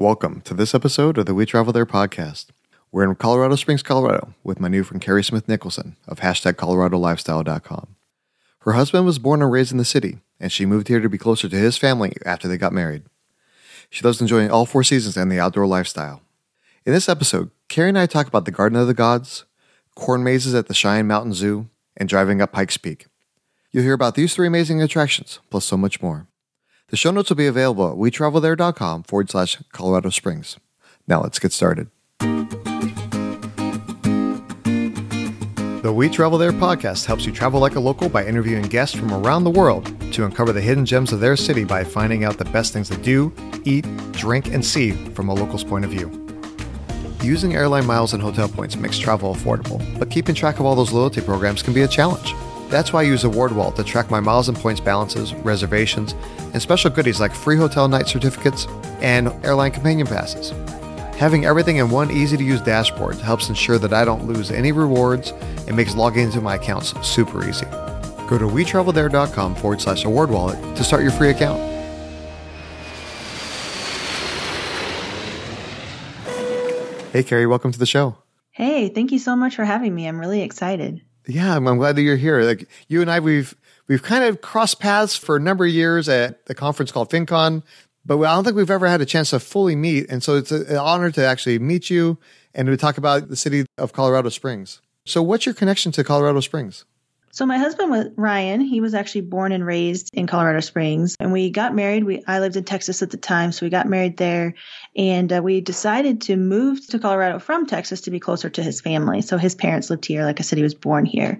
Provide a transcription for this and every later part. Welcome to this episode of the We Travel There podcast. We're in Colorado Springs, Colorado, with my new friend Carrie Smith Nicholson of hashtag ColoradoLifestyle.com. Her husband was born and raised in the city, and she moved here to be closer to his family after they got married. She loves enjoying all four seasons and the outdoor lifestyle. In this episode, Carrie and I talk about the Garden of the Gods, corn mazes at the Cheyenne Mountain Zoo, and driving up Pike's Peak. You'll hear about these three amazing attractions, plus so much more. The show notes will be available at wetravelthere.com/Colorado Springs. Now let's get started. The We Travel There podcast helps you travel like a local by interviewing guests from around the world to uncover the hidden gems of their city by finding out the best things to do, eat, drink, and see from a local's point of view. Using airline miles and hotel points makes travel affordable, but keeping track of all those loyalty programs can be a challenge. That's why I use AwardWall to track my miles and points balances, reservations, and special goodies like free hotel night certificates and airline companion passes. Having everything in one easy-to-use dashboard helps ensure that I don't lose any rewards and makes logging into my accounts super easy. Go to wetravelthere.com/awardwallet to start your free account. Hey, Carrie, welcome to the show. Hey, thank you so much for having me. I'm really excited. Yeah, I'm glad that you're here. Like you and I, we've kind of crossed paths for a number of years at a conference called FinCon, but I don't think we've ever had a chance to fully meet. And so it's an honor to actually meet you and to talk about the city of Colorado Springs. So what's your connection to Colorado Springs? So my husband was Ryan. He was actually born and raised in Colorado Springs, and we got married. I lived in Texas at the time, so we got married there, and we decided to move to Colorado from Texas to be closer to his family. So his parents lived here. Like I said, he was born here.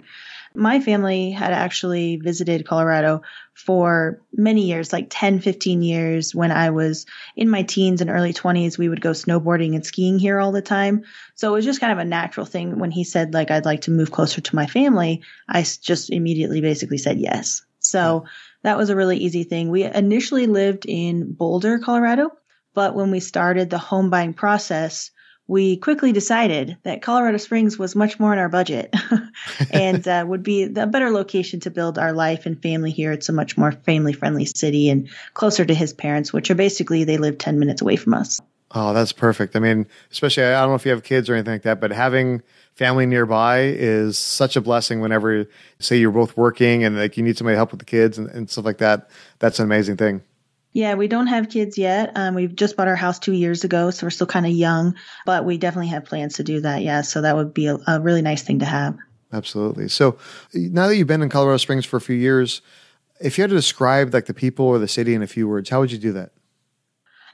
My family had actually visited Colorado for many years, like 10, 15 years. When I was in my teens and early 20s, we would go snowboarding and skiing here all the time. So it was just kind of a natural thing. When he said, like, I'd like to move closer to my family, I just immediately basically said yes. So that was a really easy thing. We initially lived in Boulder, Colorado, but when we started the home buying process, we quickly decided that Colorado Springs was much more in our budget and would be the better location to build our life and family here. It's a much more family-friendly city and closer to his parents, which are basically, they live 10 minutes away from us. Oh, that's perfect. I mean, especially, I don't know if you have kids or anything like that, but having family nearby is such a blessing whenever, say, you're both working and like you need somebody to help with the kids and stuff like that. That's an amazing thing. Yeah, we don't have kids yet. We've just bought our house 2 years ago, so we're still kind of young, but we definitely have plans to do that. Yeah, so that would be a really nice thing to have. Absolutely. So now that you've been in Colorado Springs for a few years, if you had to describe like the people or the city in a few words, how would you do that?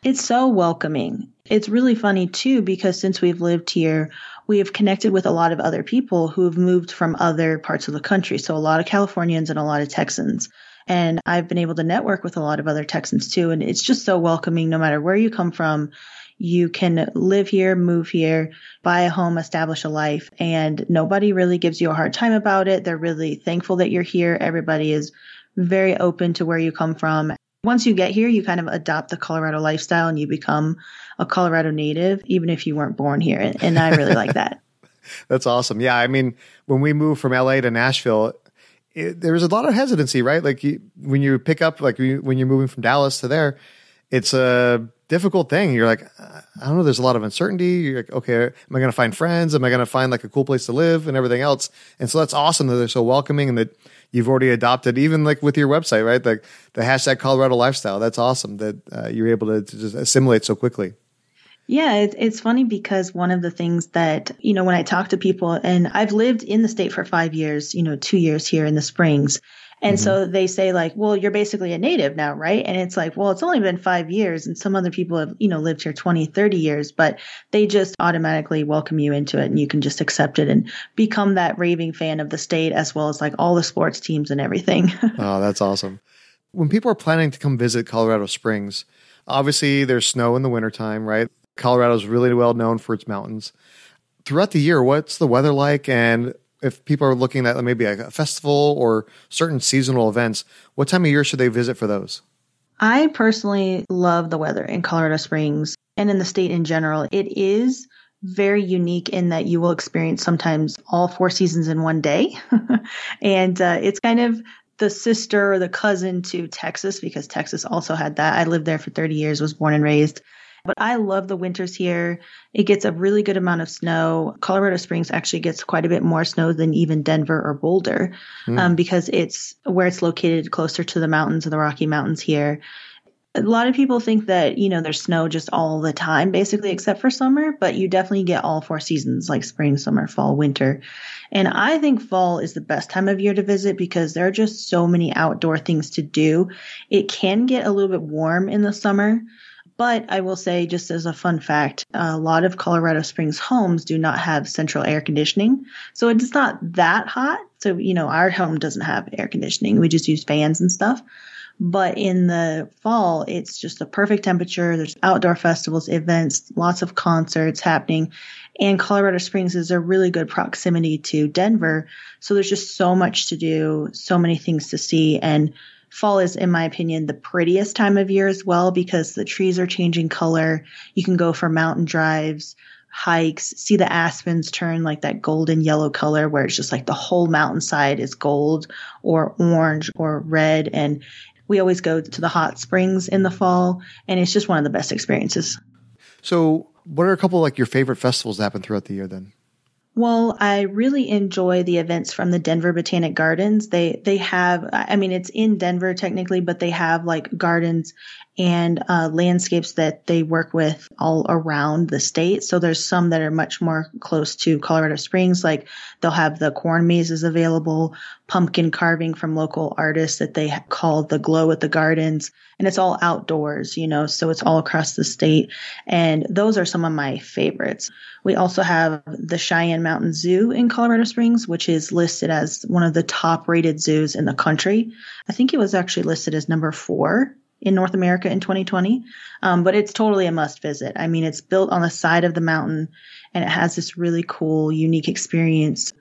It's so welcoming. It's really funny too, because since we've lived here, we have connected with a lot of other people who have moved from other parts of the country. So a lot of Californians and a lot of Texans. And I've been able to network with a lot of other Texans too. And it's just so welcoming. No matter where you come from, you can live here, move here, buy a home, establish a life. And nobody really gives you a hard time about it. They're really thankful that you're here. Everybody is very open to where you come from. Once you get here, you kind of adopt the Colorado lifestyle and you become a Colorado native, even if you weren't born here. And I really like that. That's awesome. Yeah. I mean, when we moved from LA to Nashville, there's a lot of hesitancy, right? Like when you pick up, like when you're moving from Dallas to there, it's a difficult thing. You're like, I don't know. There's a lot of uncertainty. You're like, okay, am I going to find friends? Am I going to find like a cool place to live and everything else? And so that's awesome that they're so welcoming and that you've already adopted, even like with your website, right? Like the hashtag Colorado lifestyle. That's awesome that you're able to just assimilate so quickly. Yeah, it's funny because one of the things that, you know, when I talk to people, and I've lived in the state for 5 years, you know, 2 years here in the Springs. And so they say like, well, you're basically a native now, right? And it's like, well, it's only been 5 years and some other people have, you know, lived here 20, 30 years, but they just automatically welcome you into it and you can just accept it and become that raving fan of the state as well as like all the sports teams and everything. Oh, that's awesome. When people are planning to come visit Colorado Springs, obviously there's snow in the wintertime, right? Colorado is really well known for its mountains. Throughout the year, what's the weather like? And if people are looking at maybe a festival or certain seasonal events, what time of year should they visit for those? I personally love the weather in Colorado Springs and in the state in general. It is very unique in that you will experience sometimes all four seasons in one day. And it's kind of the sister or the cousin to Texas because Texas also had that. I lived there for 30 years, was born and raised. But I love the winters here. It gets a really good amount of snow. Colorado Springs actually gets quite a bit more snow than even Denver or Boulder because it's where it's located closer to the mountains and the Rocky Mountains here. A lot of people think that, you know, there's snow just all the time, basically, except for summer, but you definitely get all four seasons, like spring, summer, fall, winter. And I think fall is the best time of year to visit because there are just so many outdoor things to do. It can get a little bit warm in the summer, but I will say, just as a fun fact, a lot of Colorado Springs homes do not have central air conditioning. So it's not that hot. So, you know, our home doesn't have air conditioning. We just use fans and stuff. But in the fall, it's just the perfect temperature. There's outdoor festivals, events, lots of concerts happening. And Colorado Springs is a really good proximity to Denver. So there's just so much to do, so many things to see. And fall is, in my opinion, the prettiest time of year as well because the trees are changing color. You can go for mountain drives, hikes, see the aspens turn like that golden yellow color where it's just like the whole mountainside is gold or orange or red. And we always go to the hot springs in the fall, and it's just one of the best experiences. So what are a couple of like your favorite festivals that happen throughout the year then? Well, I really enjoy the events from the Denver Botanic Gardens. They have, I mean, it's in Denver technically, but they have like gardens and landscapes that they work with all around the state. So there's some that are much more close to Colorado Springs. Like they'll have the corn mazes available, pumpkin carving from local artists that they call the Glow at the Gardens. And it's all outdoors, you know, so it's all across the state. And those are some of my favorites. We also have the Cheyenne Mountain Zoo in Colorado Springs, which is listed as one of the top rated zoos in the country. I think it was actually listed as number 4 in North America in 2020. But it's totally a must visit. I mean, it's built on the side of the mountain and it has this really cool, unique experience.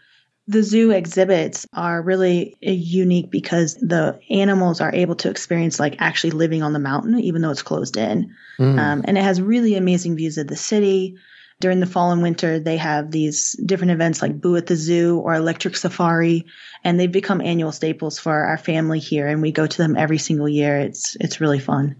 The zoo exhibits are really unique because the animals are able to experience like actually living on the mountain, even though it's closed in. And it has really amazing views of the city. During the fall and winter, they have these different events like Boo at the Zoo or Electric Safari, and they've become annual staples for our family here, and we go to them every single year. It's really fun.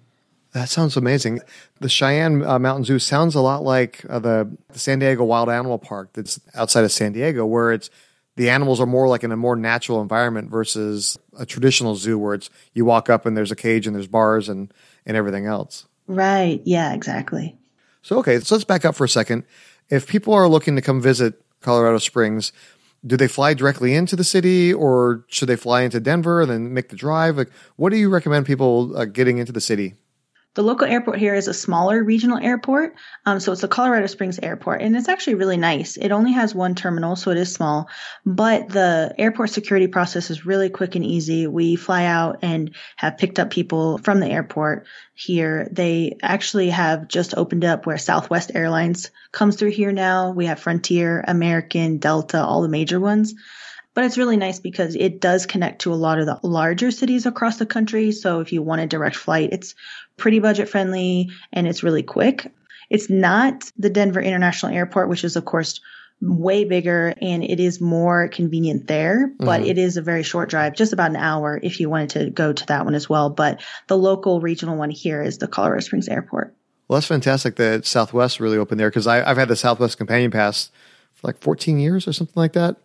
That sounds amazing. The Cheyenne Mountain Zoo sounds a lot like the San Diego Wild Animal Park that's outside of San Diego, where it's the animals are more like in a more natural environment versus a traditional zoo where it's you walk up and there's a cage and there's bars and everything else. Right. Yeah, exactly. So, okay, so let's back up for a second. If people are looking to come visit Colorado Springs, do they fly directly into the city or should they fly into Denver and then make the drive? Like, what do you recommend people getting into the city? The local airport here is a smaller regional airport. So it's the Colorado Springs Airport, and it's actually really nice. It only has one terminal, so it is small, but the airport security process is really quick and easy. We fly out and have picked up people from the airport here. They actually have just opened up where Southwest Airlines comes through here now. We have Frontier, American, Delta, all the major ones. But it's really nice because it does connect to a lot of the larger cities across the country. So if you want a direct flight, it's pretty budget friendly and it's really quick. It's not the Denver International Airport, which is, of course, way bigger and it is more convenient there, but it is a very short drive, just about an hour if you wanted to go to that one as well. But the local regional one here is the Colorado Springs Airport. Well, that's fantastic that Southwest really opened there because I've had the Southwest Companion Pass for like 14 years or something like that.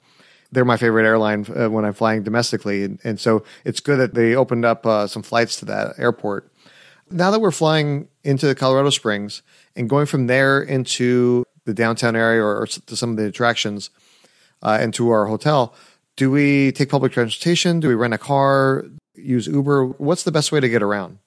They're my favorite airline when I'm flying domestically. And so it's good that they opened up some flights to that airport. Now that we're flying into Colorado Springs and going from there into the downtown area or to some of the attractions and to our hotel, do we take public transportation? Do we rent a car, use Uber? What's the best way to get around?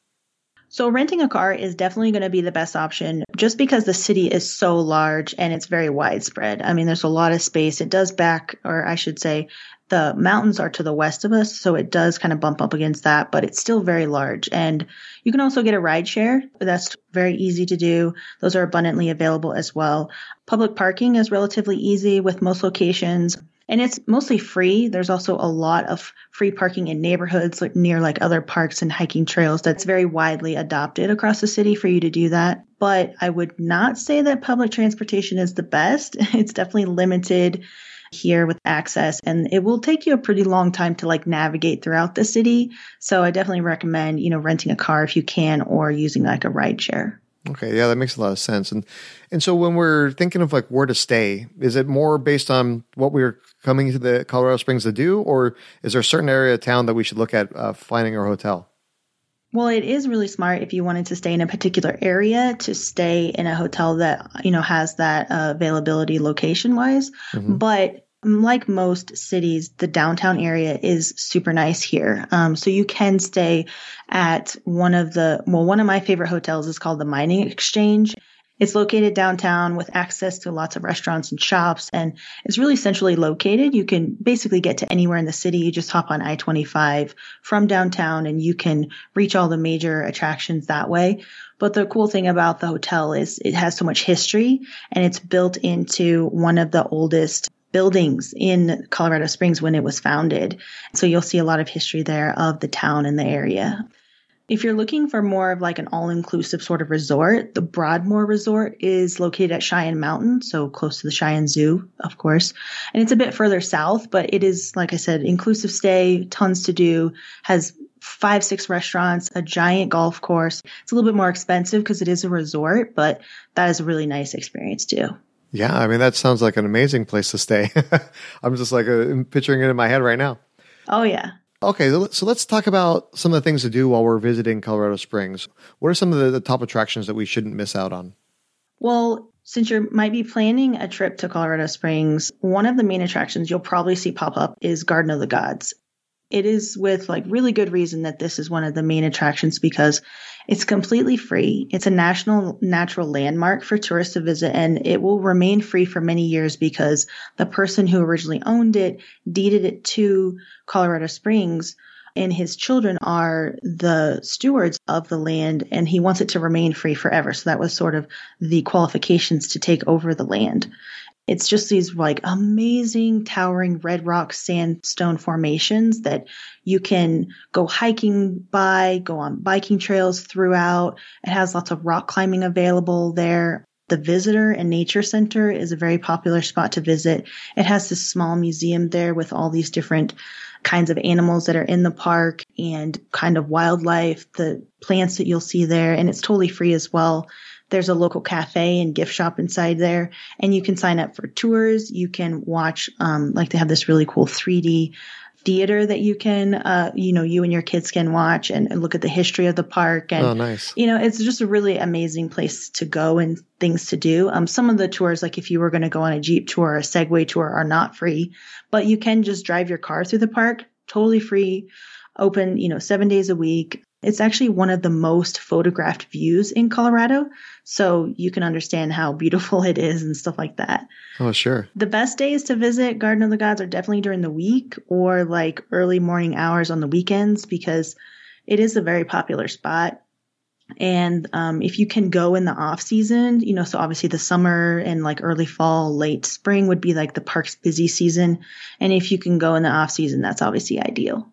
So renting a car is definitely going to be the best option just because the city is so large and it's very widespread. I mean, there's a lot of space. It does back, or I should say, the mountains are to the west of us, so it does kind of bump up against that, but it's still very large. And you can also get a rideshare. That's very easy to do. Those are abundantly available as well. Public parking is relatively easy with most locations. And it's mostly free. There's also a lot of free parking in neighborhoods like near like other parks and hiking trails. That's very widely adopted across the city for you to do that. But I would not say that public transportation is the best. It's definitely limited here with access, and it will take you a pretty long time to like navigate throughout the city. So I definitely recommend, you know, renting a car if you can or using like a rideshare. Okay, yeah, that makes a lot of sense. And so when we're thinking of like where to stay, is it more based on what we're coming to the Colorado Springs to do, or is there a certain area of town that we should look at finding our hotel? Well, it is really smart if you wanted to stay in a particular area to stay in a hotel that, you know, has that availability location wise. Mm-hmm. But like most cities, the downtown area is super nice here. So you can stay at one of my favorite hotels is called the Mining Exchange. It's located downtown with access to lots of restaurants and shops, and it's really centrally located. You can basically get to anywhere in the city. You just hop on I-25 from downtown, and you can reach all the major attractions that way. But the cool thing about the hotel is it has so much history, and it's built into one of the oldest buildings in Colorado Springs when it was founded. So you'll see a lot of history there of the town and the area. If you're looking for more of like an all-inclusive sort of resort, the Broadmoor Resort is located at Cheyenne Mountain, so close to the Cheyenne Zoo, of course. And it's a bit further south, but it is, like I said, inclusive stay, tons to do, has 5-6 restaurants, a giant golf course. It's a little bit more expensive because it is a resort, but that is a really nice experience too. Yeah, I mean, that sounds like an amazing place to stay. I'm just like picturing it in my head right now. Oh, yeah. Okay, so let's talk about some of the things to do while we're visiting Colorado Springs. What are some of the top attractions that we shouldn't miss out on? Well, since you might be planning a trip to Colorado Springs, one of the main attractions you'll probably see pop up is Garden of the Gods. It is with like really good reason that this is one of the main attractions because it's completely free. It's a national natural landmark for tourists to visit, and it will remain free for many years because the person who originally owned it deeded it to Colorado Springs, and his children are the stewards of the land, and he wants it to remain free forever. So that was sort of the qualifications to take over the land. It's just these like amazing towering red rock sandstone formations that you can go hiking by, go on biking trails throughout. It has lots of rock climbing available there. The Visitor and Nature Center is a very popular spot to visit. It has this small museum there with all these different kinds of animals that are in the park and kind of wildlife, the plants that you'll see there, and it's totally free as well. There's a local cafe and gift shop inside there, and you can sign up for tours. You can watch, like they have this really cool 3D theater that you can, you and your kids can watch and look at the history of the park. And, oh, nice. You know, it's just a really amazing place to go and things to do. Some of the tours, like if you were going to go on a Jeep tour or a Segway tour, are not free, but you can just drive your car through the park, totally free, open, 7 days a week. It's actually one of the most photographed views in Colorado, so you can understand how beautiful it is and stuff like that. Oh, sure. The best days to visit Garden of the Gods are definitely during the week or like early morning hours on the weekends because it is a very popular spot. And if you can go in the off season, so obviously the summer and like early fall, late spring would be like the park's busy season. And if you can go in the off season, that's obviously ideal.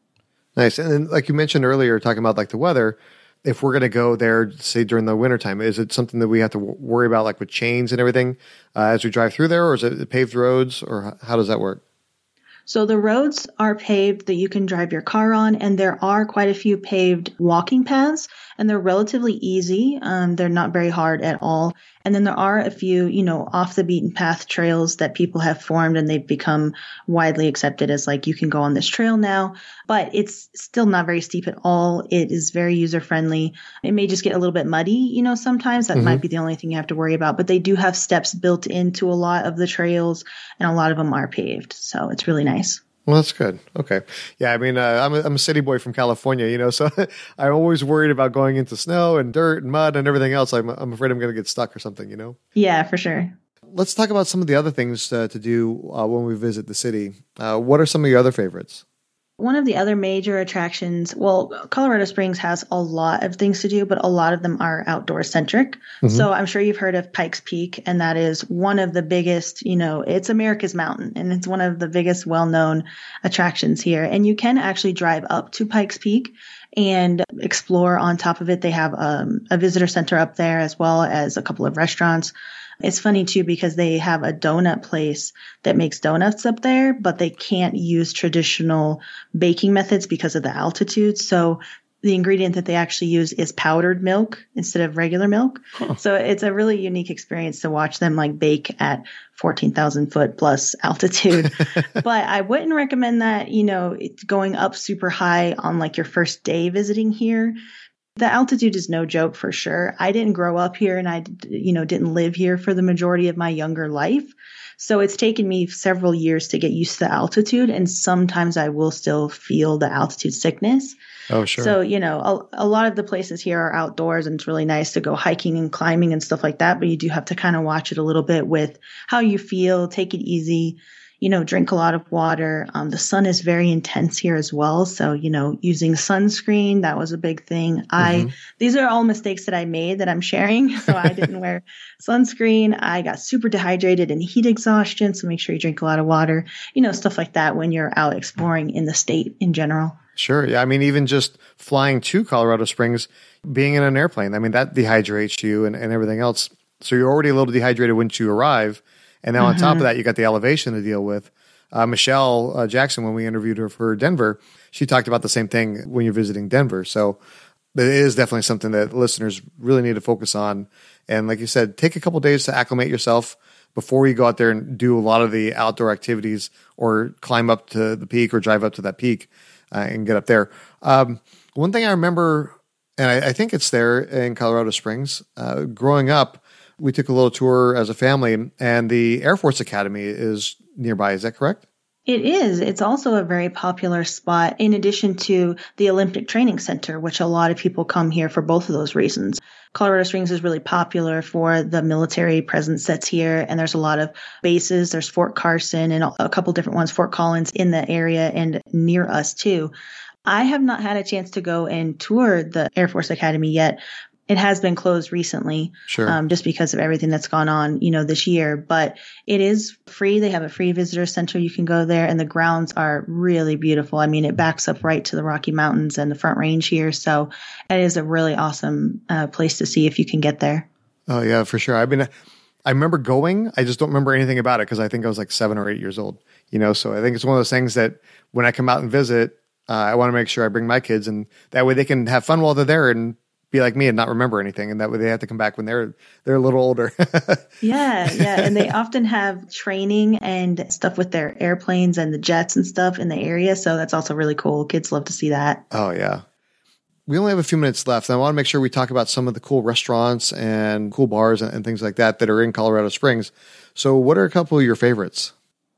Nice. And then, like you mentioned earlier, talking about like the weather, if we're going to go there, say during the wintertime, is it something that we have to worry about like with chains and everything as we drive through there, or is it paved roads, or how does that work? So the roads are paved that you can drive your car on, and there are quite a few paved walking paths, and they're relatively easy. They're not very hard at all. And then there are a few, off the beaten path trails that people have formed, and they've become widely accepted as like, you can go on this trail now, but it's still not very steep at all. It is very user friendly. It may just get a little bit muddy, sometimes that might be the only thing you have to worry about, but they do have steps built into a lot of the trails, and a lot of them are paved. So it's really nice. Well, that's good. Okay. Yeah. I mean, I'm a city boy from California, so I'm always worried about going into snow and dirt and mud and everything else. I'm afraid I'm going to get stuck or something, Yeah, for sure. Let's talk about some of the other things to do when we visit the city. What are some of your other favorites? One of the other major attractions, well, Colorado Springs has a lot of things to do, but a lot of them are outdoor centric. Mm-hmm. So I'm sure you've heard of Pike's Peak, and that is one of the biggest, it's America's Mountain, and it's one of the biggest well-known attractions here. And you can actually drive up to Pike's Peak and explore on top of it. They have a visitor center up there as well as a couple of restaurants. It's funny, too, because they have a donut place that makes donuts up there, but they can't use traditional baking methods because of the altitude. So the ingredient that they actually use is powdered milk instead of regular milk. Huh. So it's a really unique experience to watch them like bake at 14,000 foot plus altitude. But I wouldn't recommend that, you know, it's going up super high on like your first day visiting here. The altitude is no joke for sure. I didn't grow up here and I, you know, didn't live here for the majority of my younger life. So it's taken me several years to get used to the altitude. And sometimes I will still feel the altitude sickness. Oh, sure. So, you know, a lot of the places here are outdoors and it's really nice to go hiking and climbing and stuff like that. But you do have to kind of watch it a little bit with how you feel, take it easy, you know, drink a lot of water. The sun is very intense here as well. So, you know, using sunscreen, that was a big thing. Mm-hmm. These are all mistakes that I made that I'm sharing. So I didn't wear sunscreen. I got super dehydrated and heat exhaustion. So make sure you drink a lot of water, you know, stuff like that when you're out exploring in the state in general. Sure. Yeah. I mean, even just flying to Colorado Springs, being in an airplane, I mean, that dehydrates you and everything else. So you're already a little dehydrated when you arrive. And now on top of that, you got the elevation to deal with. Michelle Jackson, when we interviewed her for Denver, she talked about the same thing when you're visiting Denver. So it is definitely something that listeners really need to focus on. And like you said, take a couple days to acclimate yourself before you go out there and do a lot of the outdoor activities or climb up to the peak or drive up to that peak. And get up there. One thing I remember, and I think it's there in Colorado Springs, growing up, we took a little tour as a family, and the Air Force Academy is nearby. Is that correct? It is. It's also a very popular spot in addition to the Olympic Training Center, which a lot of people come here for both of those reasons. Colorado Springs is really popular for the military presence that's here. And there's a lot of bases. There's Fort Carson and a couple different ones, Fort Collins in the area and near us too. I have not had a chance to go and tour the Air Force Academy yet. It has been closed recently, sure. Just because of everything that's gone on, you know, this year. But it is free. They have a free visitor center. You can go there, and the grounds are really beautiful. I mean, it backs up right to the Rocky Mountains and the Front Range here. So it is a really awesome place to see if you can get there. Oh, yeah, for sure. I mean, I remember going. I just don't remember anything about it because I think I was like 7 or 8 years old, you know. So I think it's one of those things that when I come out and visit, I want to make sure I bring my kids, and that way they can have fun while they're there and be like me and not remember anything. And that way they have to come back when they're a little older. Yeah. And they often have training and stuff with their airplanes and the jets and stuff in the area. So that's also really cool. Kids love to see that. Oh, yeah. We only have a few minutes left. And I want to make sure we talk about some of the cool restaurants and cool bars and things like that that are in Colorado Springs. So what are a couple of your favorites?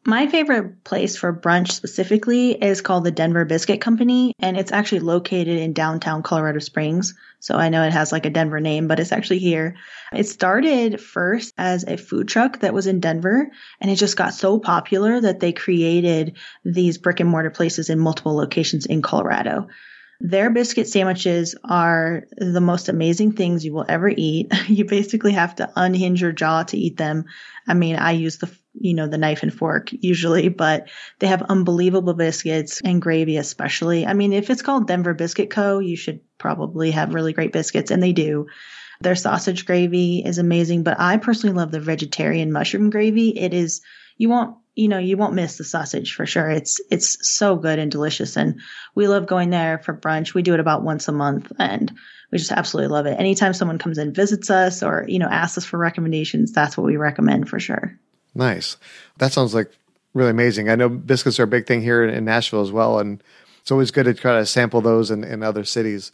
My favorite place for brunch specifically is called the Denver Biscuit Company, and it's actually located in downtown Colorado Springs. So I know it has like a Denver name, but it's actually here. It started first as a food truck that was in Denver, and it just got so popular that they created these brick and mortar places in multiple locations in Colorado. Their biscuit sandwiches are the most amazing things you will ever eat. You basically have to unhinge your jaw to eat them. I mean, I use the knife and fork usually, but they have unbelievable biscuits and gravy especially. I mean, if it's called Denver Biscuit Co., you should probably have really great biscuits, and they do. Their sausage gravy is amazing, but I personally love the vegetarian mushroom gravy. It is, you won't miss the sausage for sure. It's so good and delicious. And we love going there for brunch. We do it about once a month and we just absolutely love it. Anytime someone comes in, visits us or, you know, asks us for recommendations, that's what we recommend for sure. Nice. That sounds like really amazing. I know biscuits are a big thing here in Nashville as well. And it's always good to try to sample those in other cities.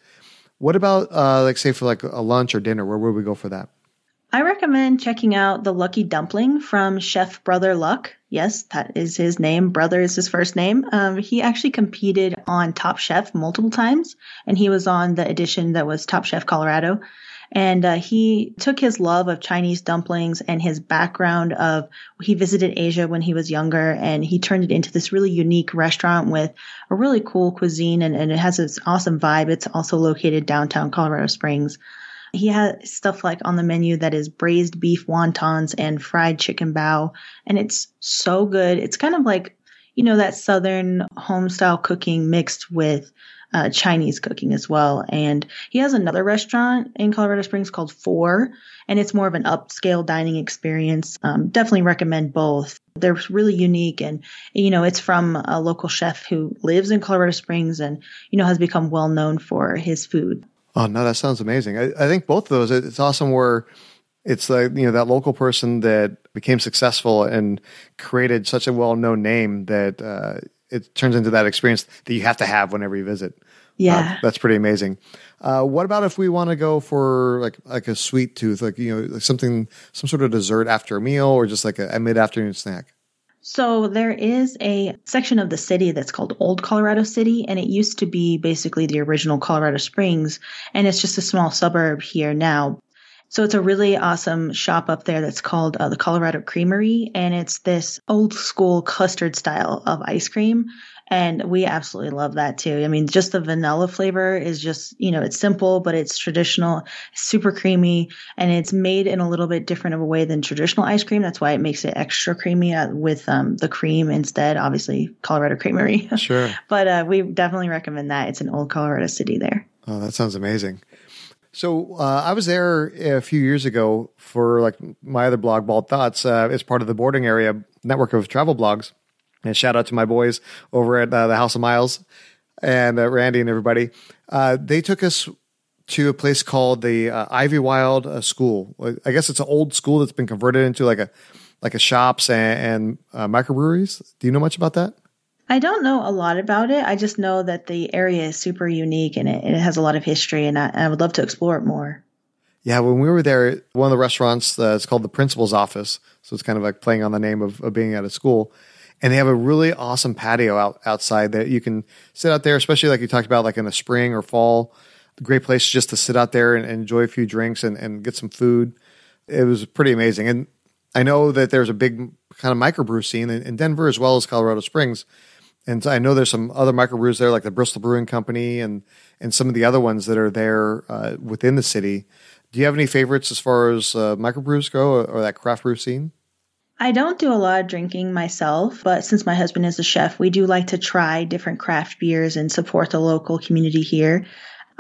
What about say for a lunch or dinner? Where would we go for that? I recommend checking out the Lucky Dumpling from Chef Brother Luck. Yes, that is his name. Brother is his first name. He actually competed on Top Chef multiple times, and he was on the edition that was Top Chef Colorado. And he took his love of Chinese dumplings and his background of he visited Asia when he was younger, and he turned it into this really unique restaurant with a really cool cuisine, and it has this awesome vibe. It's also located downtown Colorado Springs. He has stuff like on the menu that is braised beef wontons and fried chicken bao. And it's so good. It's kind of like, you know, that Southern home style cooking mixed with Chinese cooking as well. And he has another restaurant in Colorado Springs called Four, and it's more of an upscale dining experience. Definitely recommend both. They're really unique, and, you know, it's from a local chef who lives in Colorado Springs and, you know, has become well known for his food. Oh, no, that sounds amazing. I think both of those, it's awesome where it's like, you know, that local person that became successful and created such a well-known name that it turns into that experience that you have to have whenever you visit. Yeah. That's pretty amazing. What about if we want to go for like a sweet tooth, like, you know, like something, some sort of dessert after a meal, or just like a mid-afternoon snack? So there is a section of the city that's called Old Colorado City, and it used to be basically the original Colorado Springs, and it's just a small suburb here now. So it's a really awesome shop up there that's called the Colorado Creamery, and it's this old school custard style of ice cream. And we absolutely love that too. I mean, just the vanilla flavor is just, you know, it's simple, but it's traditional, super creamy, and it's made in a little bit different of a way than traditional ice cream. That's why it makes it extra creamy with the cream instead, obviously Colorado Creamery. Sure. But we definitely recommend that. It's in Old Colorado City there. Oh, that sounds amazing. So I was there a few years ago for like my other blog, Bald Thoughts. It's part of the Boarding Area network of travel blogs. And shout out to my boys over at the House of Miles and Randy and everybody. They took us to a place called the Ivy Wild School. I guess it's an old school that's been converted into like a shops and microbreweries. Do you know much about that? I don't know a lot about it. I just know that the area is super unique and it has a lot of history, and I would love to explore it more. Yeah, when we were there, one of the restaurants, it's called the Principal's Office. So it's kind of like playing on the name of being at a school. And they have a really awesome patio outside that you can sit out there, especially like you talked about, like in the spring or fall. Great place just to sit out there and enjoy a few drinks and get some food. It was pretty amazing. And I know that there's a big kind of microbrew scene in Denver as well as Colorado Springs. And I know there's some other microbrews there, like the Bristol Brewing Company and some of the other ones that are there within the city. Do you have any favorites as far as microbrews go or that craft brew scene? I don't do a lot of drinking myself, but since my husband is a chef, we do like to try different craft beers and support the local community here.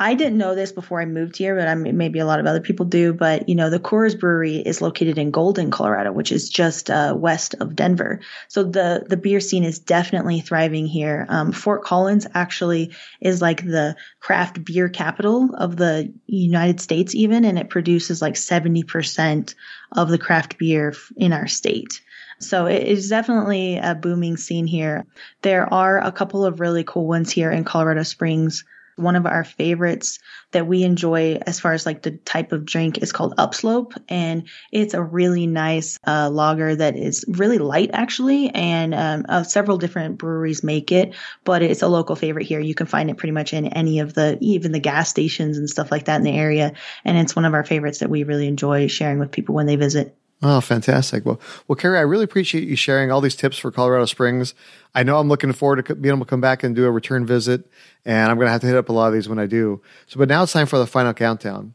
I didn't know this before I moved here, but maybe a lot of other people do. But, you know, the Coors Brewery is located in Golden, Colorado, which is just west of Denver. So the beer scene is definitely thriving here. Fort Collins actually is like the craft beer capital of the United States even, and it produces like 70% of the craft beer in our state. So it is definitely a booming scene here. There are a couple of really cool ones here in Colorado Springs. One of our favorites that we enjoy as far as like the type of drink is called Upslope. And it's a really nice lager that is really light, actually. And several different breweries make it, but it's a local favorite here. You can find it pretty much in any of even the gas stations and stuff like that in the area. And it's one of our favorites that we really enjoy sharing with people when they visit. Oh, fantastic. Well, Carrie, I really appreciate you sharing all these tips for Colorado Springs. I know I'm looking forward to being able to come back and do a return visit, and I'm going to have to hit up a lot of these when I do. So, but now it's time for the final countdown.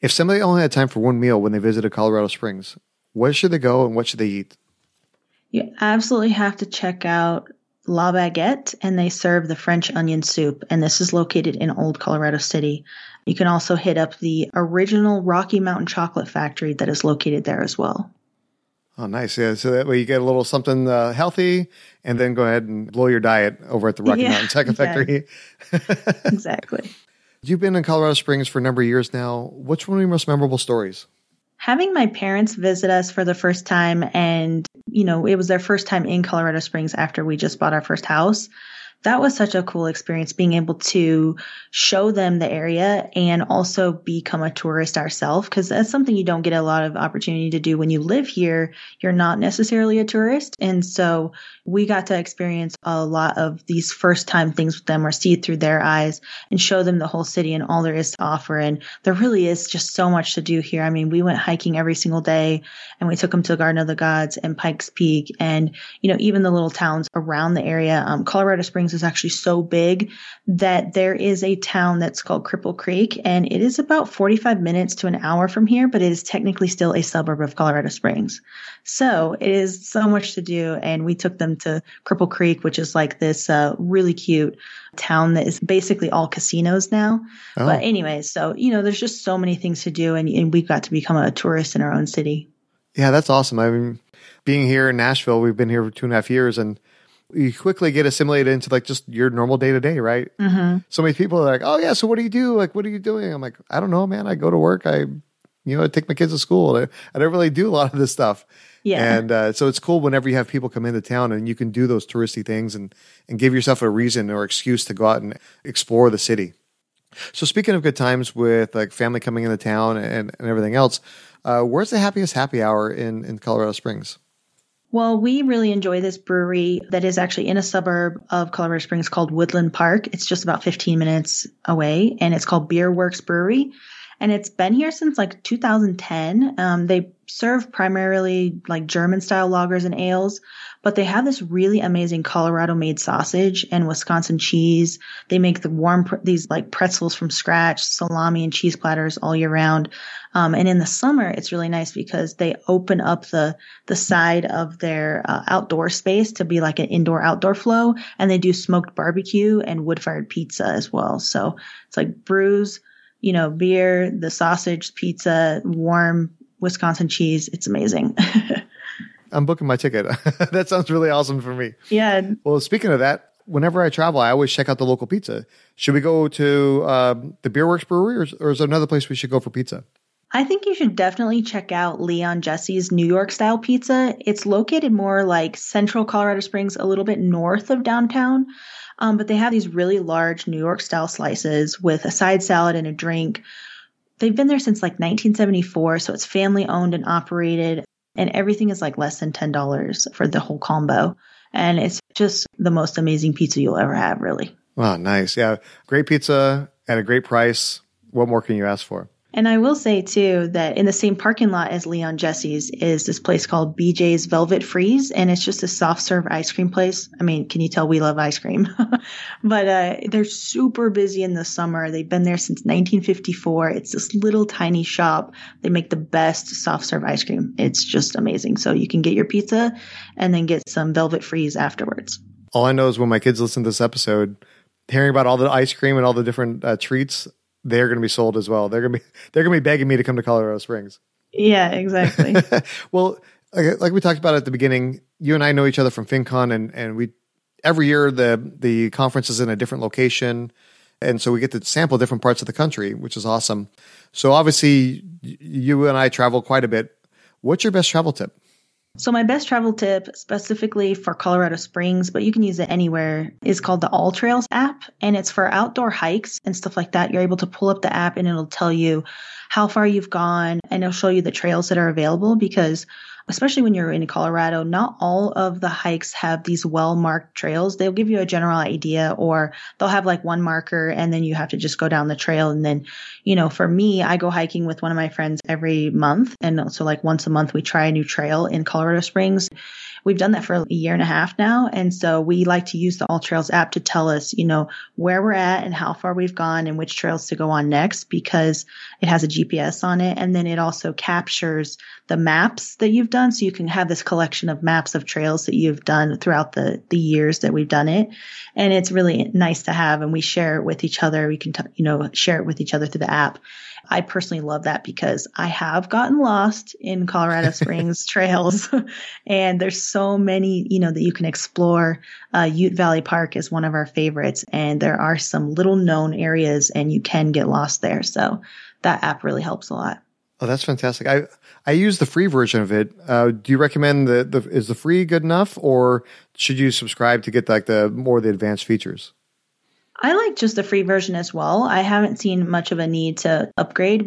If somebody only had time for one meal when they visited Colorado Springs, where should they go and what should they eat? You absolutely have to check out La Baguette, and they serve the French onion soup, and this is located in Old Colorado City. You can also hit up the original Rocky Mountain Chocolate Factory that is located there as well. Oh, nice. Yeah, so that way you get a little something healthy, and then go ahead and blow your diet over at the Rocky Mountain Chocolate Factory. Exactly. You've been in Colorado Springs for a number of years now. What's one of your most memorable stories? Having my parents visit us for the first time, and, you know, it was their first time in Colorado Springs after we just bought our first house. That was such a cool experience, being able to show them the area and also become a tourist ourselves, because that's something you don't get a lot of opportunity to do when you live here. You're not necessarily a tourist. And so we got to experience a lot of these first time things with them, or see it through their eyes and show them the whole city and all there is to offer. And there really is just so much to do here. I mean, we went hiking every single day, and we took them to the Garden of the Gods and Pike's Peak, and, you know, even the little towns around the area. Colorado Springs is actually so big that there is a town that's called Cripple Creek, and it is about 45 minutes to an hour from here, but it is technically still a suburb of Colorado Springs. So it is so much to do. And we took them to Cripple Creek, which is like this really cute town that is basically all casinos now. Oh. But anyway, so, you know, there's just so many things to do, and we've got to become a tourist in our own city. Yeah, that's awesome. I mean, being here in Nashville, we've been here for 2.5 years, and you quickly get assimilated into like just your normal day to day, right? Mm-hmm. So many people are like, "Oh yeah, so what do you do? Like, what are you doing?" I'm like, "I don't know, man. I go to work. I take my kids to school. I don't really do a lot of this stuff." Yeah. And so it's cool whenever you have people come into town and you can do those touristy things and give yourself a reason or excuse to go out and explore the city. So speaking of good times with like family coming into town and everything else, where's the happiest happy hour in Colorado Springs? Well, we really enjoy this brewery that is actually in a suburb of Colorado Springs called Woodland Park. It's just about 15 minutes away, and it's called Beer Works Brewery. And it's been here since like 2010. They serve primarily like German style lagers and ales, but they have this really amazing Colorado made sausage and Wisconsin cheese. They make these like pretzels from scratch, salami and cheese platters all year round. And in the summer, it's really nice because they open up the side of their outdoor space to be like an indoor outdoor flow. And they do smoked barbecue and wood fired pizza as well. So it's like brews, you know, beer, the sausage, pizza, warm Wisconsin cheese. It's amazing. I'm booking my ticket. That sounds really awesome for me. Yeah. Well, speaking of that, whenever I travel, I always check out the local pizza. Should we go to the Beer Works Brewery, or is there another place we should go for pizza? I think you should definitely check out Leon Jesse's New York style pizza. It's located more like central Colorado Springs, a little bit north of downtown. But they have these really large New York style slices with a side salad and a drink. They've been there since like 1974. So it's family owned and operated, and everything is like less than $10 for the whole combo. And it's just the most amazing pizza you'll ever have, really. Wow, nice. Yeah. Great pizza at a great price. What more can you ask for? And I will say, too, that in the same parking lot as Leon Jesse's is this place called BJ's Velvet Freeze, and it's just a soft-serve ice cream place. I mean, can you tell we love ice cream? But they're super busy in the summer. They've been there since 1954. It's this little tiny shop. They make the best soft-serve ice cream. It's just amazing. So you can get your pizza and then get some Velvet Freeze afterwards. All I know is when my kids listen to this episode, hearing about all the ice cream and all the different treats, they're going to be sold as well. They're going to be begging me to come to Colorado Springs. Yeah, exactly. Well, like we talked about at the beginning, you and I know each other from FinCon, and we every year the conference is in a different location, and so we get to sample different parts of the country, which is awesome. So obviously, you and I travel quite a bit. What's your best travel tip? So my best travel tip specifically for Colorado Springs, but you can use it anywhere, is called the All Trails app. And it's for outdoor hikes and stuff like that. You're able to pull up the app and it'll tell you how far you've gone, and it'll show you the trails that are available, because especially when you're in Colorado, not all of the hikes have these well-marked trails. They'll give you a general idea, or they'll have like one marker and then you have to just go down the trail. And then, you know, for me, I go hiking with one of my friends every month. And so like once a month, we try a new trail in Colorado Springs. We've done that for 1.5 years now. And so we like to use the All Trails app to tell us, you know, where we're at and how far we've gone and which trails to go on next, because it has a GPS on it. And then it also captures the maps that you've done. So you can have this collection of maps of trails that you've done throughout the years that we've done it. And it's really nice to have. And we share it with each other. We can, share it with each other through the app. I personally love that because I have gotten lost in Colorado Springs trails, and there's so many, you know, that you can explore. Ute Valley Park is one of our favorites, and there are some little known areas and you can get lost there. So that app really helps a lot. Oh, that's fantastic. I use the free version of it. Do you recommend is the free good enough, or should you subscribe to get like the more the advanced features? I like just the free version as well. I haven't seen much of a need to upgrade.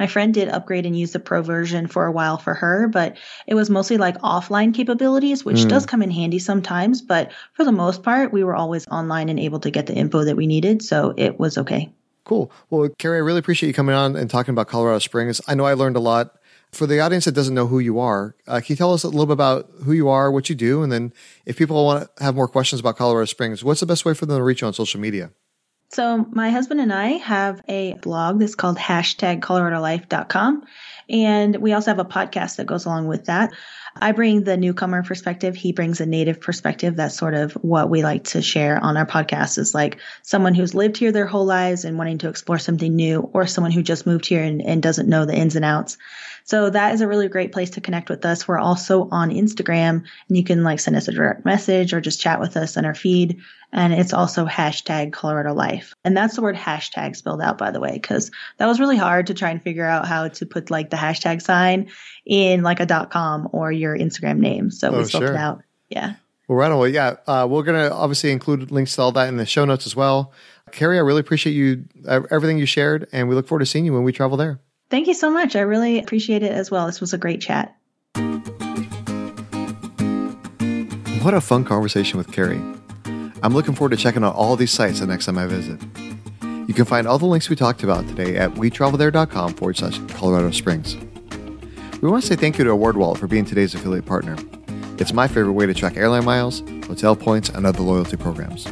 My friend did upgrade and use the pro version for a while for her, but it was mostly like offline capabilities, which does come in handy sometimes. But for the most part, we were always online and able to get the info that we needed. So it was okay. Cool. Well, Carrie, I really appreciate you coming on and talking about Colorado Springs. I know I learned a lot. For the audience that doesn't know who you are, can you tell us a little bit about who you are, what you do? And then if people want to have more questions about Colorado Springs, what's the best way for them to reach you on social media? So my husband and I have a blog that's called hashtag ColoradoLife.com. And we also have a podcast that goes along with that. I bring the newcomer perspective. He brings a native perspective. That's sort of what we like to share on our podcast, is like someone who's lived here their whole lives and wanting to explore something new, or someone who just moved here and doesn't know the ins and outs. So that is a really great place to connect with us. We're also on Instagram, and you can like send us a direct message or just chat with us on our feed. And it's also hashtag Colorado Life. And that's the word hashtag spelled out, by the way, because that was really hard to try and figure out how to put like the hashtag sign in like a .com or your Instagram name. So we spelled it out. Yeah. Well, right away. Yeah. We're going to obviously include links to all that in the show notes as well. Carrie, I really appreciate you, everything you shared, and we look forward to seeing you when we travel there. Thank you so much. I really appreciate it as well. This was a great chat. What a fun conversation with Carrie. I'm looking forward to checking out all these sites the next time I visit. You can find all the links we talked about today at wetravelthere.com/Colorado Springs. We want to say thank you to Award Wallet for being today's affiliate partner. It's my favorite way to track airline miles, hotel points, and other loyalty programs.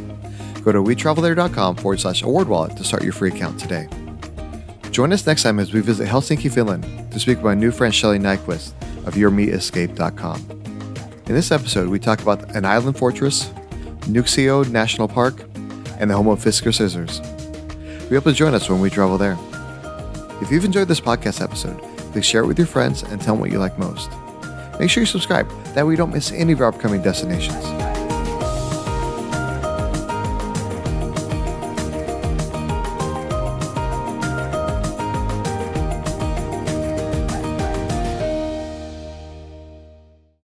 Go to wetravelthere.com/Award Wallet to start your free account today. Join us next time as we visit Helsinki, Finland to speak with my new friend Shelley Nyquist of YourMeatEscape.com. In this episode, we talk about an island fortress, Nuuksio National Park, and the home of Fisker Scissors. We hope to join us when we travel there. If you've enjoyed this podcast episode, please share it with your friends and tell them what you like most. Make sure you subscribe, that way you don't miss any of our upcoming destinations.